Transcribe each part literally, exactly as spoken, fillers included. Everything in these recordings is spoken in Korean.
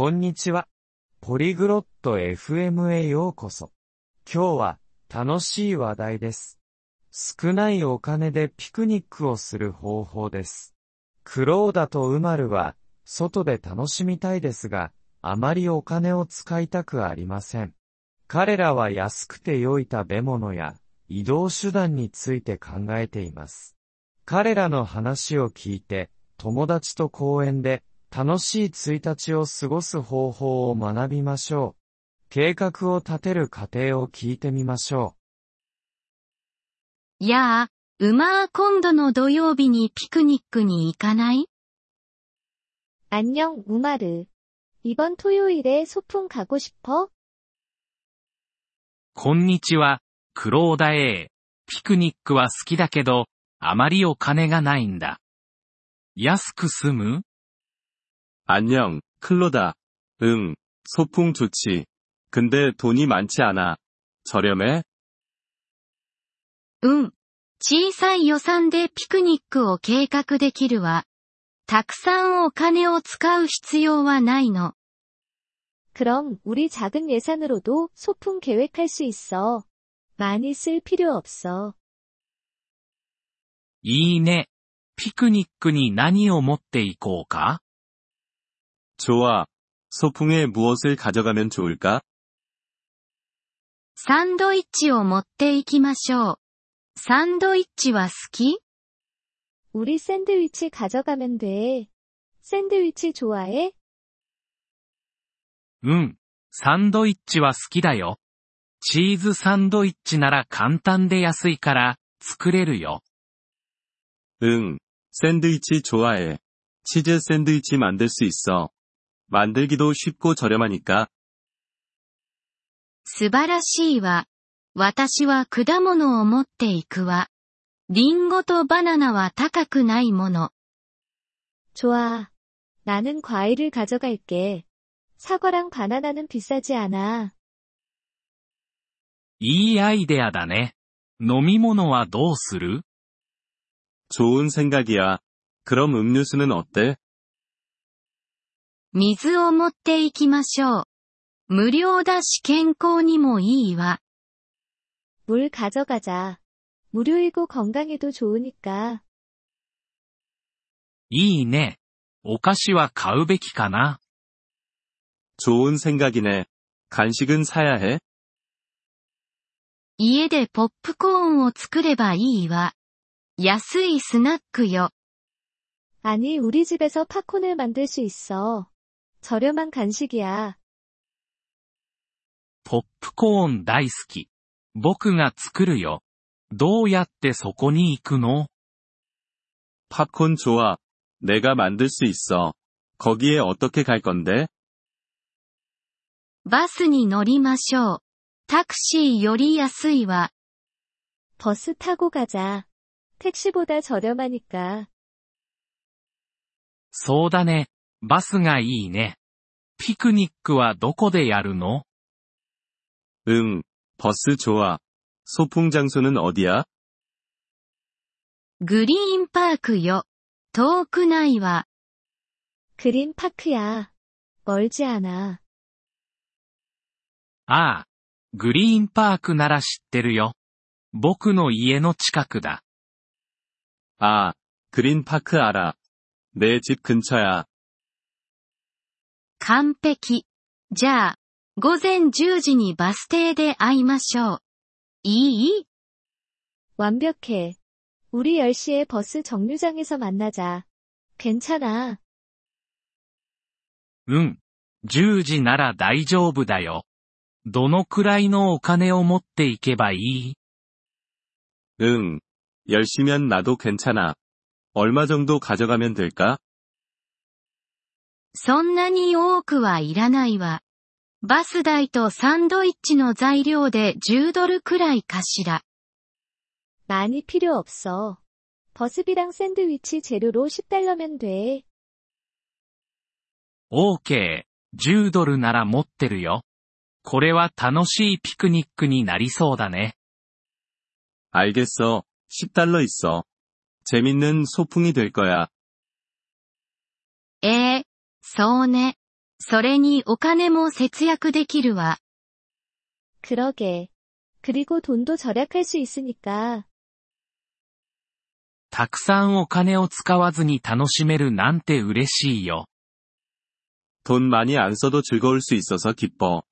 こんにちは。ポリグロット エフエム へようこそ。今日は楽しい話題です。少ないお金でピクニックをする方法です。クローダとウマルは外で楽しみたいですが、あまりお金を使いたくありません。彼らは安くて良い食べ物や移動手段について考えています。彼らの話を聞いて、友達と公園で楽しいついたちを過ごす方法を学びましょう。計画を立てる過程を聞いてみましょう。やあ、うまあ今度の土曜日にピクニックに行かない?안녕うまる。이번 토요일에 소풍 가고 싶어?こんにちは、クローダ A。ピクニックは好きだけど、あまりお金がないんだ。安く済む?안녕 클로다. 응, 소풍 좋지. 근데 돈이 많지 않아. 저렴해? 응, 小さい予算でピクニックを計画できるわ。たくさんお金を使う必要はないの。그럼 우리 작은 예산으로도 소풍 계획할 수 있어. 많이 쓸 필요 없어. いいね。ピクニックに何を持っていこうか?좋아. 소풍에 무엇을 가져가면 좋을까? 샌드위치を持っていきましょう。샌드위치は好き?우리 샌드위치 가져가면 돼. 샌드위치 좋아해? 응, 샌드위치は好きだよ。チーズサンドイッチなら簡単で安いから作れるよ。응, 샌드위치 좋아해. 치즈 샌드위치 만들 수 있어. 만들기도 쉽고 저렴하니까. 素晴らしいわ。私は果物を持っていくわ。リンゴとバナナは高くないもの。좋아。나는 과일을 가져갈게。사과랑バナナ는 비싸지 않아。いいアイデアだね。飲み物はどうする?좋은 생각이야。그럼음료수는어때?水を持っていきましょう。無料だし健康にもいいわ。물가져가자。無料이고건강에도좋으니까。いいね。お菓子は買うべきかな。좋은생각이네。간식은사야 해?家でポップコーンを作ればいいわ。安いスナックよ。아니우리집에서팝콘을만들수있어저렴한간식이야ポップコーン大好き。僕が作るよ。どうやってそこに行くの?팝콘좋아。내가만들수있어。거기에어떻게갈건데?バスに乗りましょう。タクシーより安いわ。버스타고가자。택시보다저렴하니까。そうだね。バスがいいね。ピクニックはどこでやるの?うん、버스 좋아。소풍장소는어디야?グリーンパークよ。遠くないわ。グリーンパークや。멀지 않아。ああ、グリーンパークなら知ってるよ。僕の家の近くだ。ああ、グリーンパークあら。내집근처야。完璧。じゃあ、午前じゅうじにバス停で会いましょう。いい?완벽해。우리 열 시에 버스 정류장에서 만나자。괜찮아。うん。じゅうじなら大丈夫だよ。どのくらいのお金を持っていけばいい?うん。열 시면 나도 괜찮아。얼마정도가져가면될까?そんなに多くはいらないわ。バス代とサンドイッチの材料でじゅうドルくらいかしら。많이필요없어。버스비랑샌드위치 재료로 십 달러 면 돼。OK。じゅうドルなら持ってるよ。これは楽しいピクニックになりそうだね。알겠어。십 달러 있어。재밌는 소풍이 될 거야. 에, そうね。それにお金も節約できるわ。그러게。그리고 돈도 절약할 수 있으니까。たくさんお金を使わずに楽しめるなんて嬉しいよ。돈많이안써도즐거울수있어서기뻐。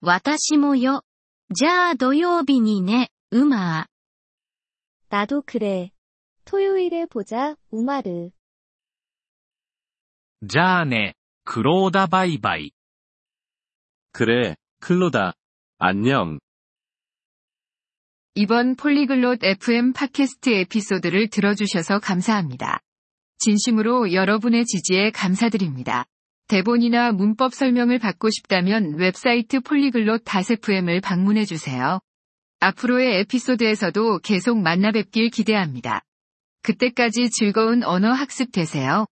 私もよ。じゃあ土曜日にね、うまー。나도그래。토요일에보자、うまる。じゃあね、クローダバイバイ。그래、クローダ。안녕。이번 폴리글롯 에프엠 팟캐스트 에피소드를 들어주셔서 감사합니다. 진심으로 여러분의 지지에 감사드립니다. 대본이나 문법 설명을 받고 싶다면 웹사이트 폴리글롯 닷에프엠을 방문해주세요. 앞으로의 에피소드에서도 계속 만나뵙길 기대합니다. 그때까지 즐거운 언어 학습 되세요.